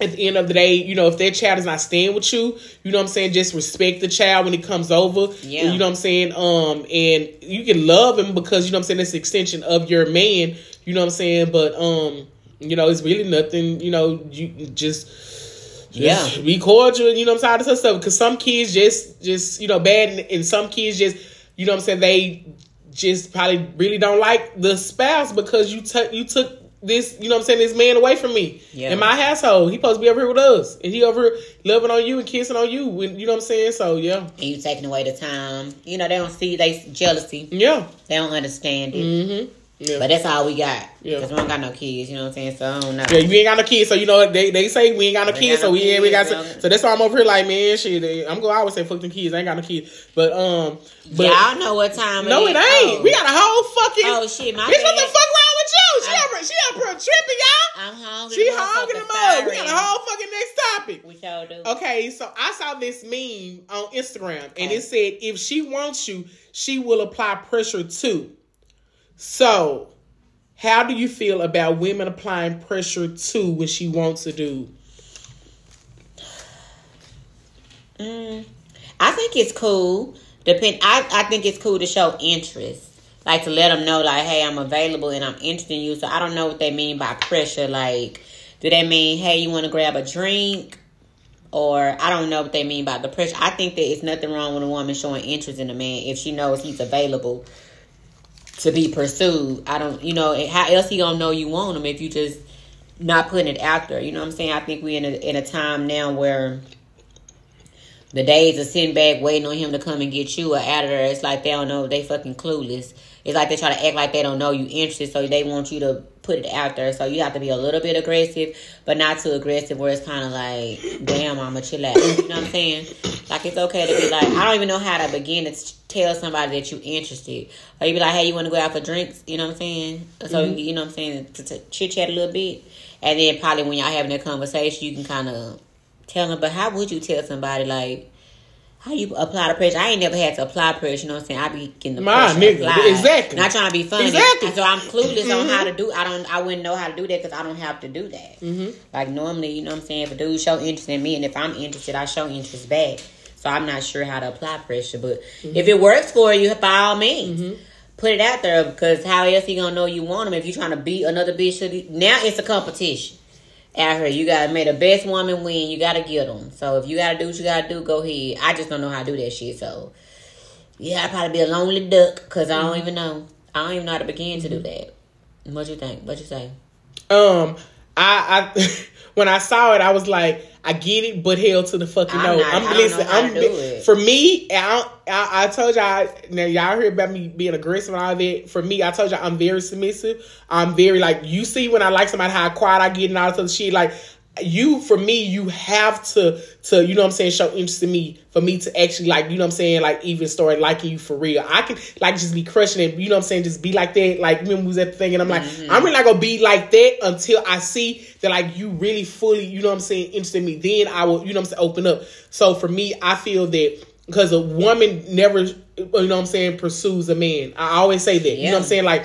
at the end of the day, you know, if their child is not staying with you, you know what I'm saying, just respect the child when it comes over. Yeah. You know what I'm saying? Um, and you can love him because, you know what I'm saying, it's an extension of your man. You know what I'm saying? But, um, you know, it's really nothing, you know, you just, yeah, just be cordial, you know what I'm saying, all this stuff. Because some kids just, just, you know, bad. And, and some kids just, you know what I'm saying, they just probably really don't like the spouse because you, t- you took, this, you know what I'm saying, this man away from me. Yeah. In my household. He supposed to be over here with us. And he over here loving on you and kissing on you. When, you know what I'm saying? So, yeah. And you taking away the time. You know, they don't see they jealousy. Yeah. They don't understand it. Mm-hmm. Yeah. But that's all we got. Yeah. Because we don't got no kids. You know what I'm saying? So, I don't know. Yeah, you ain't got no kids. So, you know, they they say we ain't got no we kids. Got no so, we kids, ain't we got no. So, that's why I'm over here like, man, shit. They, I'm going to always say fuck them kids. I ain't got no kids. But, um. But, y'all know what time it no, is. No, it ain't. Oh. We got a whole fucking. Oh, shit. My bitch, what the fuck wrong? She up, she up her tripping, y'all. I'm hungry. She hungry in the mug. We got a whole fucking next topic. We sure do. Okay, so I saw this meme on Instagram, and okay. It said, if she wants you, she will apply pressure too. So, how do you feel about women applying pressure too when she wants a dude? Mm, I think it's cool. Depend. I, I think it's cool to show interest. Like, to let them know, like, hey, I'm available and I'm interested in you. So, I don't know what they mean by pressure. Like, do they mean, hey, you want to grab a drink? Or, I don't know what they mean by the pressure. I think that it's nothing wrong with a woman showing interest in a man if she knows he's available to be pursued. I don't, you know, how else he gonna know you want him if you just not putting it out there? You know what I'm saying? I think we're in a, in a time now where the days of sitting back waiting on him to come and get you or out of there. It's like they don't know. They fucking clueless. It's like they try to act like they don't know you interested, so they want you to put it out there. So you have to be a little bit aggressive, but not too aggressive where it's kind of like, damn, I'ma chill out. You know what I'm saying? Like, it's okay to be like, I don't even know how to begin to tell somebody that you're interested. Or you be like, hey, you want to go out for drinks? You know what I'm saying? So, mm-hmm. you know what I'm saying? To, to chit-chat a little bit. And then probably when y'all having that conversation, you can kind of tell them, but how would you tell somebody, like, how you apply the pressure? I ain't never had to apply pressure, you know what I'm saying? I be getting the My pressure nigga. Applied. Exactly. Not trying to be funny. Exactly. So I'm clueless mm-hmm. on how to do I don't. I wouldn't know how to do that because I don't have to do that. Mm-hmm. Like, normally, you know what I'm saying, if a dude show interest in me, and if I'm interested, I show interest back. So I'm not sure how to apply pressure. But mm-hmm. if it works for you, by all means, mm-hmm. put it out there, because how else he gonna know you want him if you trying to beat another bitch? Now it's a competition. Out here, you gotta make the best woman win. You gotta get them. So if you gotta do what you gotta do, go ahead. I just don't know how to do that shit. So yeah, I'd probably be a lonely duck because I don't mm-hmm. even know. I don't even know how to begin mm-hmm. to do that. What you think? What you say? Um, I, I when I saw it, I was like, I get it, but hell to the fucking I'm no. Not, I'm listening. I'm be, for me. I, I I told y'all now. Y'all heard about me being aggressive and all that. For me, I told y'all I'm very submissive. I'm very like you see when I like somebody how quiet I get and all this other shit. Like you, for me, you have to to you know what I'm saying show interest in me for me to actually like you know what I'm saying like even start liking you for real. I can like just be crushing it. You know what I'm saying just be like that. Like when we was at the thing and I'm like mm-hmm. I'm really not gonna be like that until I see that like you really fully, you know what I'm saying, interested in me. Then I will, you know what I'm saying, open up. So for me, I feel that because a woman never, you know what I'm saying, pursues a man. I always say that. Yeah. You know what I'm saying? Like,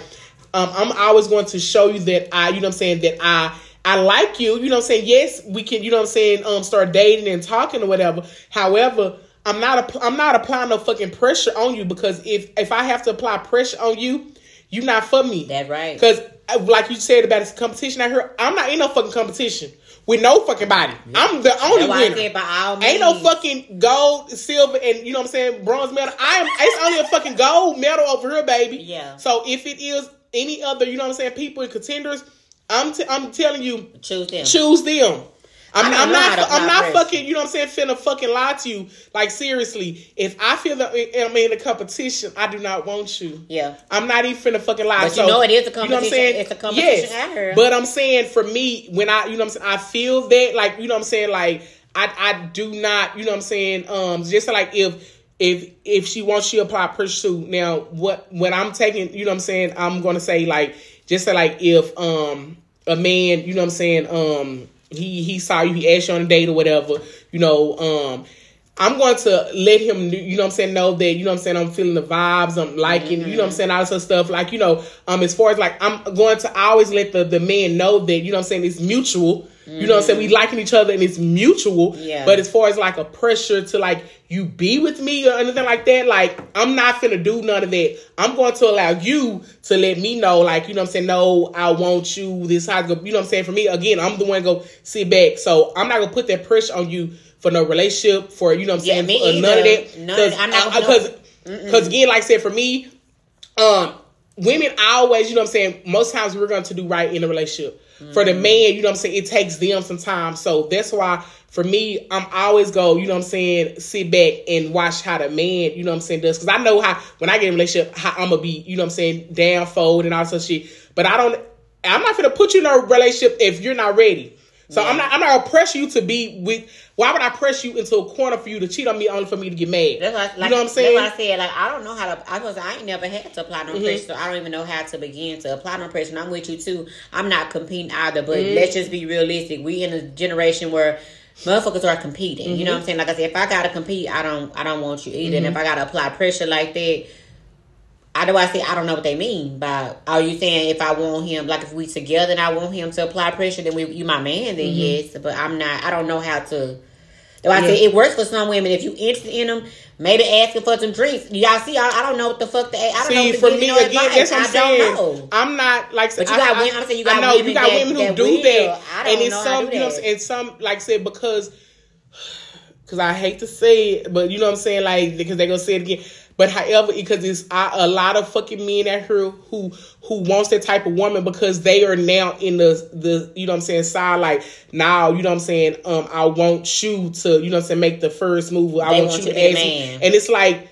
um, I'm always going to show you that I, you know what I'm saying, that I I like you. You know what I'm saying? Yes, we can, you know what I'm saying, um, start dating and talking or whatever. However, I'm not, a, I'm not applying no fucking pressure on you because if, if I have to apply pressure on you, you're not for me. That's right. Because like you said about this competition out here, I'm not in no fucking competition with no fucking body. I'm the only winner. Said, ain't means. No fucking gold, silver, and you know what I'm saying, bronze medal. I am. It's only a fucking gold medal over here, baby. Yeah. So if it is any other, you know what I'm saying, people and contenders, I'm t- I'm telling you, choose them. Choose them. I'm, I'm not. I'm not fucking. You know what I'm saying? Finna fucking lie to you. Like seriously, if I feel that I'm in a competition, I do not want you. Yeah. I'm not even finna fucking lie. But so, you know it is a competition. You know what I'm saying? It's a competition. Yes. At her. But I'm saying for me, when I, you know what I'm saying, I feel that like, you know what I'm saying, like I, I do not, you know what I'm saying, um, just like if. If if she wants, she apply pursue. Now, what when I'm taking, you know what I'm saying, I'm gonna say like just say like if um a man, you know what I'm saying, um he he saw you, he asked you on a date or whatever, you know, um I'm going to let him, you know what I'm saying, know that, you know what I'm saying, I'm feeling the vibes, I'm liking, mm-hmm. you know what I'm saying, all this stuff. Like, you know, um as far as like I'm going to always let the, the man know that, you know what I'm saying, it's mutual. You know what I'm saying? We liking each other and it's mutual. Yeah. But as far as like a pressure to like you be with me or anything like that, like I'm not finna do none of that. I'm going to allow you to let me know, like, you know what I'm saying? No, I want you. This how it's gonna, you know what I'm saying? For me, again, I'm the one go sit back. So I'm not gonna put that pressure on you for no relationship, for, you know what I'm saying? Yeah, me uh, none either. of that. None. I'm not, Cause, no. cause again, like I said, for me, um, women always, you know what I'm saying, most times we're going to do right in a relationship. Mm-hmm. For the man, you know what I'm saying, it takes them some time. So that's why, for me, I'm always go, you know what I'm saying, sit back and watch how the man, you know what I'm saying, does. Because I know how, when I get in a relationship, how I'm going to be, you know what I'm saying, down, fold, and all that shit. But I don't, I'm not going to put you in a relationship if you're not ready. So yeah. I'm not, I'm not going to press you to be with, why would I press you into a corner for you to cheat on me only for me to get mad? That's like, you know what I'm saying? That's what I said. Like, I don't know how to, I was, I ain't never had to apply no mm-hmm. pressure. So I don't even know how to begin to apply no pressure. And I'm with you too. I'm not competing either, but mm-hmm. let's just be realistic. We in a generation where motherfuckers are competing. Mm-hmm. You know what I'm saying? Like I said, if I got to compete, I don't, I don't want you either. Mm-hmm. And if I got to apply pressure like that, I do I say I don't know what they mean by are you saying if I want him, like if we together and I want him to apply pressure, then we you my man, then mm-hmm. yes, but I'm not, I don't know how to. Though I yeah. say it works for some women. If you interested in them, maybe asking for some drinks. Y'all see, I, I don't know what the fuck to ask. I don't see, know what to for give, me, you know, again, advice. That's what I'm I saying. Don't know. I'm not, like, but you I, got I, women, I'm saying you got I know, women, you got that, women who that do will. that. I don't and it's know some, do you know, and some, like I said, because, because I hate to say it, but you know what I'm saying, like, because they're going to say it again. But however, because it's a lot of fucking men out here who who wants that type of woman because they are now in the, the you know what I'm saying, side like, now, you know what I'm saying, um, I want you to, you know what I'm saying, make the first move. I want, want you to be ask me. And it's like,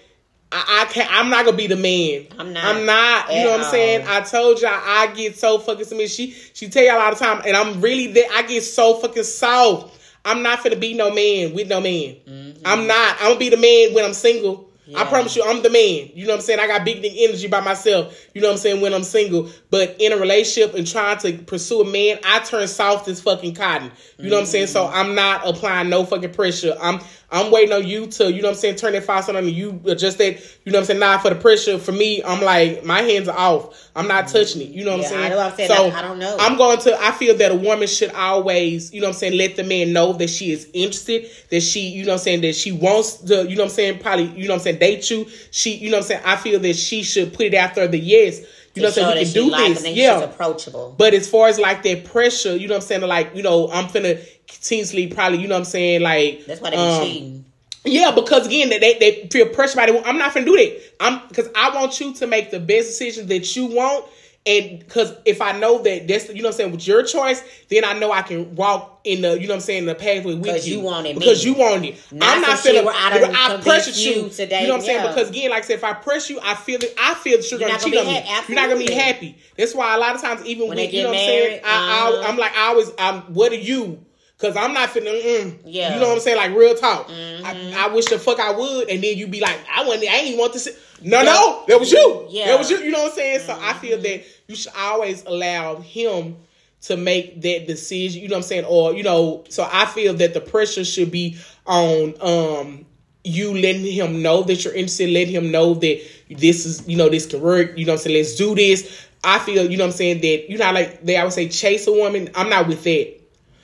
I, I can't, I'm not going to be the man. I'm not. I'm not. You know what I'm saying? I told y'all, I get so fucking submissive. She, she tell y'all all the time, and I'm really, there, I get so fucking soft. I'm not finna be no man with no man. Mm-hmm. I'm not. I'm going to be the man when I'm single. Yeah. I promise you, I'm the man. You know what I'm saying? I got big dick energy by myself. You know what I'm saying? When I'm single. But in a relationship and trying to pursue a man, I turn soft as fucking cotton. You know mm-hmm. what I'm saying? So I'm not applying no fucking pressure. I'm I'm waiting on you to, you know what I'm saying, turn that faucet on and you adjust that, you know what I'm saying, nah, for the pressure. For me, I'm like, my hands are off. I'm not mm-hmm. touching it. You know what yeah, I'm saying? I know what I'm saying. So I, I don't know. I'm going to, I feel that a woman should always, you know what I'm saying, let the man know that she is interested, that she, you know what I'm saying, that she wants to, you know what I'm saying, probably, you know what I'm saying, date you, she, you know what I'm saying, I feel that she should put it after the yes, you know what I'm saying, we can do like this, yeah, approachable. But as far as like that pressure, you know what I'm saying, like, you know, I'm finna continuously probably, you know what I'm saying, like, that's why they um, be cheating. Yeah, because again, they, they feel pressure by the, I'm not finna do that, I'm, cause I want you to make the best decision that you want. And because if I know that that's, you know what I'm saying, with your choice, then I know I can walk in the, you know what I'm saying, the pathway with you. you want it, because me. you want it. Not I'm not feeling, I pressured you today. You know what I'm yeah. saying? Because again, like I said, if I press you, I feel that, I feel that you're, you're going to cheat on me. You're not going to be happy. That's why a lot of times, even when, when you know what I'm saying, I, uh-huh. I, I'm like, I always, I'm, what are you? Because I'm not finna, yeah. you know what I'm saying? Like, real talk. Mm-hmm. I, I wish the fuck I would. And then you be like, I wouldn't, I ain't even want to sit. No, yeah. no, that was you. Yeah. That was you. You know what I'm saying? Mm-hmm. So I feel that you should always allow him to make that decision. You know what I'm saying? Or, you know, so I feel that the pressure should be on um, you letting him know that you're interested. Let him know that this is, you know, this can work. You know what I'm saying? Let's do this. I feel, you know what I'm saying, that you're not like, they always say chase a woman. I'm not with that.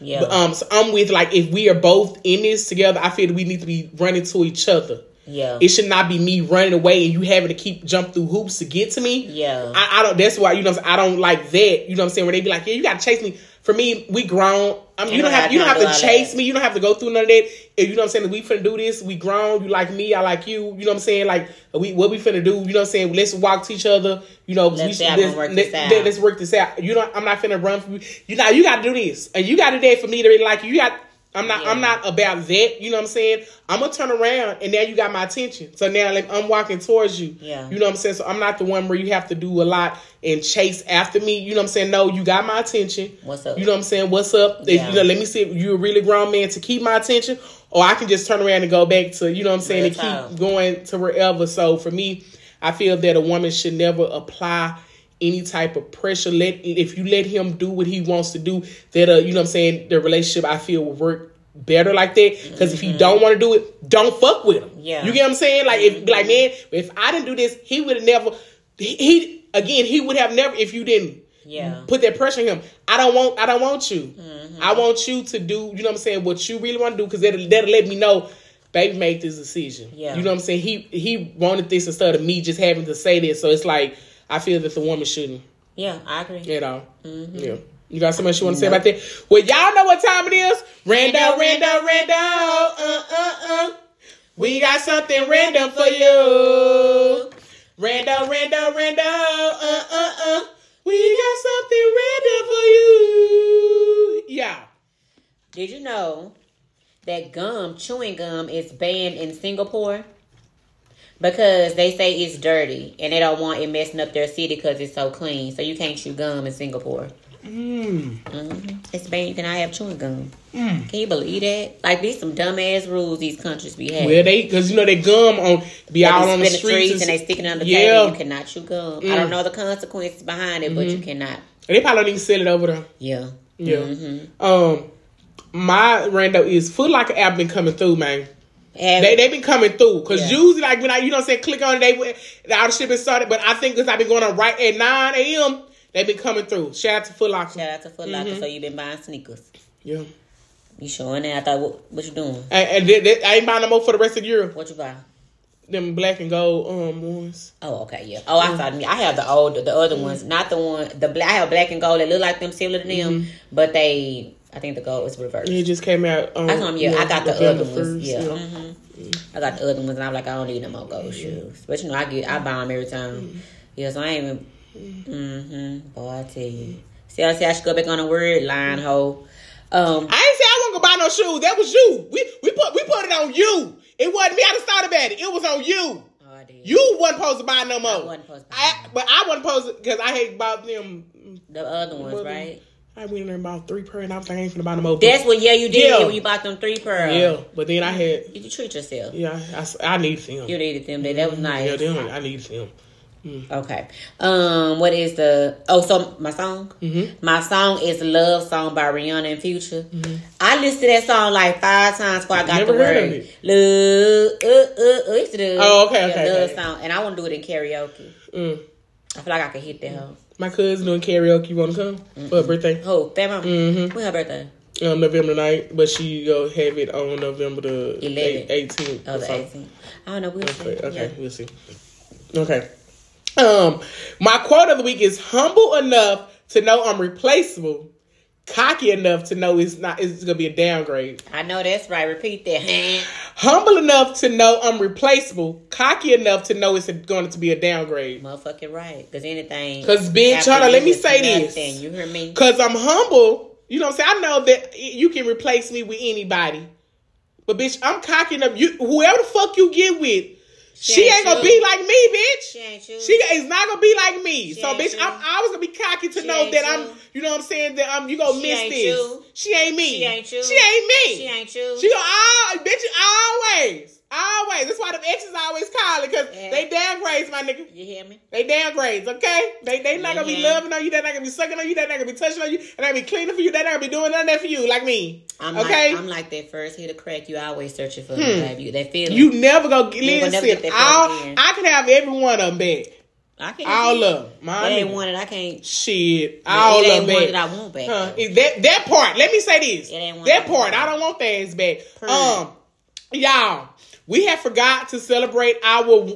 Yeah. But, um, so I'm with, like, if we are both in this together, I feel that we need to be running to each other. Yeah. It should not be me running away and you having to keep jump through hoops to get to me. Yeah. I, I don't, that's why, you know, I don't like that. You know what I'm saying? Where they be like, yeah, you got to chase me. For me, we grown. I mean, you don't have, you don't have to chase me. You don't have to go through none of that. If, you know what I'm saying? If we finna do this. We grown. You like me. I like you. You know what I'm saying? Like, we, what we finna do? You know what I'm saying? Let's walk to each other. You know, let's, we, let's, work, let, this let, let's work this out. You know, I'm not finna run from you. You know, you gotta do this. And you gotta do that for me to really like you. You got, I'm not yeah. I'm not about that, you know what I'm saying? I'm going to turn around and now you got my attention. So now like, I'm walking towards you. Yeah. You know what I'm saying? So I'm not the one where you have to do a lot and chase after me. You know what I'm saying? No, you got my attention. What's up? You know what I'm saying? What's up? Yeah. You know, let me see if you're a really grown man to keep my attention, or I can just turn around and go back to, you know what I'm saying, and keep going to wherever. So for me, I feel that a woman should never apply any type of pressure. Let if you let him do what he wants to do, that uh, you know what I'm saying, the relationship I feel will work better like that. Because mm-hmm. if he don't want to do it, don't fuck with him. Yeah, you get what I'm saying? Like if like man, if I didn't do this, he would have never. He, he again, he would have never if you didn't. Yeah, put that pressure on him. I don't want. I don't want you. Mm-hmm. I want you to do. You know what I'm saying? What you really want to do, because that'll, that'll let me know. Baby made this decision. Yeah, you know what I'm saying. He he wanted this instead of me just having to say this. So it's like. I feel that the woman shouldn't. Yeah, I agree. At all. Mm-hmm. Yeah. You got so much you want to say about that? Well, y'all know what time it is. Rando, rando, rando. Uh, uh, uh. We got something random for you. Rando, rando, rando. Uh, uh, uh. We got something random for you. Yeah. Did you know that gum, chewing gum, is banned in Singapore? Because they say it's dirty, and they don't want it messing up their city because it's so clean. So you can't chew gum in Singapore. Mm. Mm-hmm. It's banned. Can I have chewing gum? Mm. Can you believe that? Like, these some dumbass rules these countries be having. Well, they, because you know, they gum on, be out on the streets. And, and they sticking on the yeah. table. You cannot chew gum. Mm. I don't know the consequences behind it, mm-hmm. but you cannot. And they probably don't even sell it over there. Yeah. Yeah. Mm-hmm. Um, my rando is Foot Locker app been coming through, man. And they they been coming through, cause yeah. usually like when I you know say click on it, they the outer ship is started, but I think cause I've been going on right at nine a.m. They been coming through. Shout out to Foot Locker. Shout out to Foot Locker. Mm-hmm. So you been buying sneakers? Yeah. You showing that? I thought what, what you doing? And I ain't buying no more for the rest of the year. What you buy? Them black and gold um ones. Oh okay yeah. Oh I thought mm-hmm. I have the old the other mm-hmm. ones, not the one the black. I have black and gold that look like them similar to them, mm-hmm. but they. I think the gold is reversed. It just came out. Um, I told him, yeah, yeah, I got the, the other ones. Yeah. Yeah. Mm-hmm. I got the other ones, and I'm like, I don't need no more gold yeah. shoes. But, you know, I get, I buy them every time. Mm-hmm. Yeah, so I ain't even, mm-hmm. boy, I tell you. See, I say I should go back on the word line, hoe. Um, I ain't say I wasn't going to buy no shoes. That was you. We we put we put it on you. It wasn't me. I just thought about it. It was on you. Oh, I did. You wasn't supposed to buy no more. I wasn't supposed to buy I, But I wasn't supposed to, because I hate bought them. The other ones, them. Right? I went in there and bought three per, and I was like, I ain't finna buy them over. That's what, yeah, you did yeah. when you bought them three per. Yeah, but then I had. Did you treat yourself? Yeah, I, I, I needed them. You needed them. That, that was nice. Yeah, them, I needed them. Mm. Okay. Um, what is the? Oh, so my song. Mm-hmm. My song is "Love Song" by Rihanna and Future. Mm-hmm. I listened to that song like five times before I got Never the word. Heard of it. Love, uh, uh, uh, it's the, oh, okay, yeah, okay. Love okay. song, and I want to do it in karaoke. Mm. I feel like I could hit that. Mm. My cousin doing karaoke. You want to come mm-hmm. for her birthday? Oh, family. Mm-hmm. When her birthday? Um, November ninth, but she go have it on November the eighteenth. Oh, the eighteenth. I don't know. We'll okay. see. Okay, yeah. we'll see. Okay. Um, my quote of the week is: humble enough to know I'm replaceable, cocky enough to know it's not. It's gonna be a downgrade. I know that's right. Repeat that. Humble enough to know I'm replaceable. Cocky enough to know it's a, going to be a downgrade. Motherfucking right. Because anything. Because bitch, hold on. Let me say this. Nothing. You hear me? Because I'm humble. You know what I'm saying? I know that you can replace me with anybody. But bitch, I'm cocky enough. You, whoever the fuck you get with, she, she ain't, ain't gonna be like me, bitch. She ain't you. She is not gonna be like me. She so, bitch, you. I'm always gonna be cocky to she know that you. I'm, you know what I'm saying, that I'm, you gonna she miss this. You. She ain't me. She ain't you. She ain't me. She ain't you. She gonna, all, bitch, always. Always. That's why the exes always call it, because yeah. they downgrades, my nigga. You hear me? They downgrades, okay? They they not mm-hmm. gonna be loving on you. They're not gonna be sucking on you. They're not gonna be touching on you. They're not gonna be cleaning for you. They're not gonna be doing none of that for you, like me. I'm okay, like, I'm like that first hit of crack. You always searching for hmm. you. That feeling you never go get. Listen, get that all, I can have every one of them back. I can't all of them. That ain't one that I can't. Shit, all of them back. That I want back. Huh. That that part. Let me say this. It ain't one that part. I, I don't want things back. Perfect. Um, y'all, we have forgot to celebrate our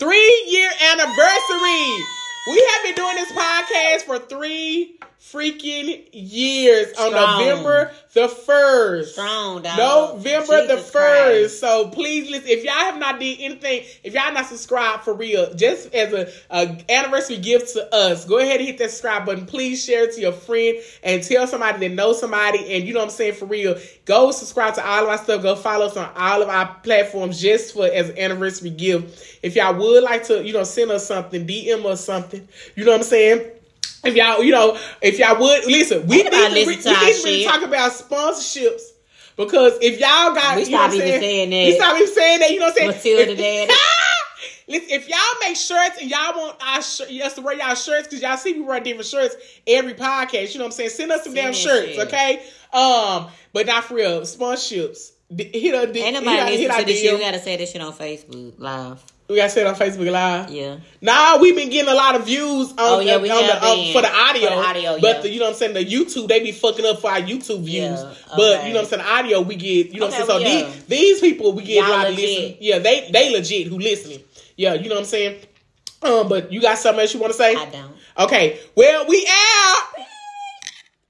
three year anniversary. We have been doing this podcast for three freaking years. Strong. On November the first. Strong, dog. November Jesus the first. Christ. So please listen. If y'all have not did anything, if y'all not subscribed for real, just as a, a anniversary gift to us, go ahead and hit that subscribe button. Please share it to your friend and tell somebody that knows somebody. And you know what I'm saying, for real, go subscribe to all of our stuff. Go follow us on all of our platforms just for as an anniversary gift. If y'all would like to, you know, send us something, D M us something. You know what I'm saying? If y'all, you know, if y'all would listen, we need to, re- we need to really talk about sponsorships, because if y'all got, we you stop know even saying, saying that. We stop even saying that. You know what I'm saying? Matilda Daddy. Listen, if y'all make shirts and y'all want our sh- us to wear y'all shirts, because y'all see me wear different shirts every podcast. You know what I'm saying? Send us some send damn shirts, shit. Okay? Um, but not for real sponsorships. Hit up. Ain't nobody listen to this shit. We gotta say this shit on Facebook Live. We got said on Facebook Live. Yeah. Nah, we've been getting a lot of views on, oh, yeah, on, the, on for the audio. For the audio, but yeah. the, you know what I'm saying, the YouTube, they be fucking up for our YouTube views. Yeah, but okay. You know what I'm saying, the audio we get, you know okay, what I'm saying. So yeah. these, these people we get Y'all a lot legit. Of listening. Yeah, they they legit who listening. Yeah, you know what I'm saying. Um, but you got something else you want to say? I don't. Okay. Well, we out.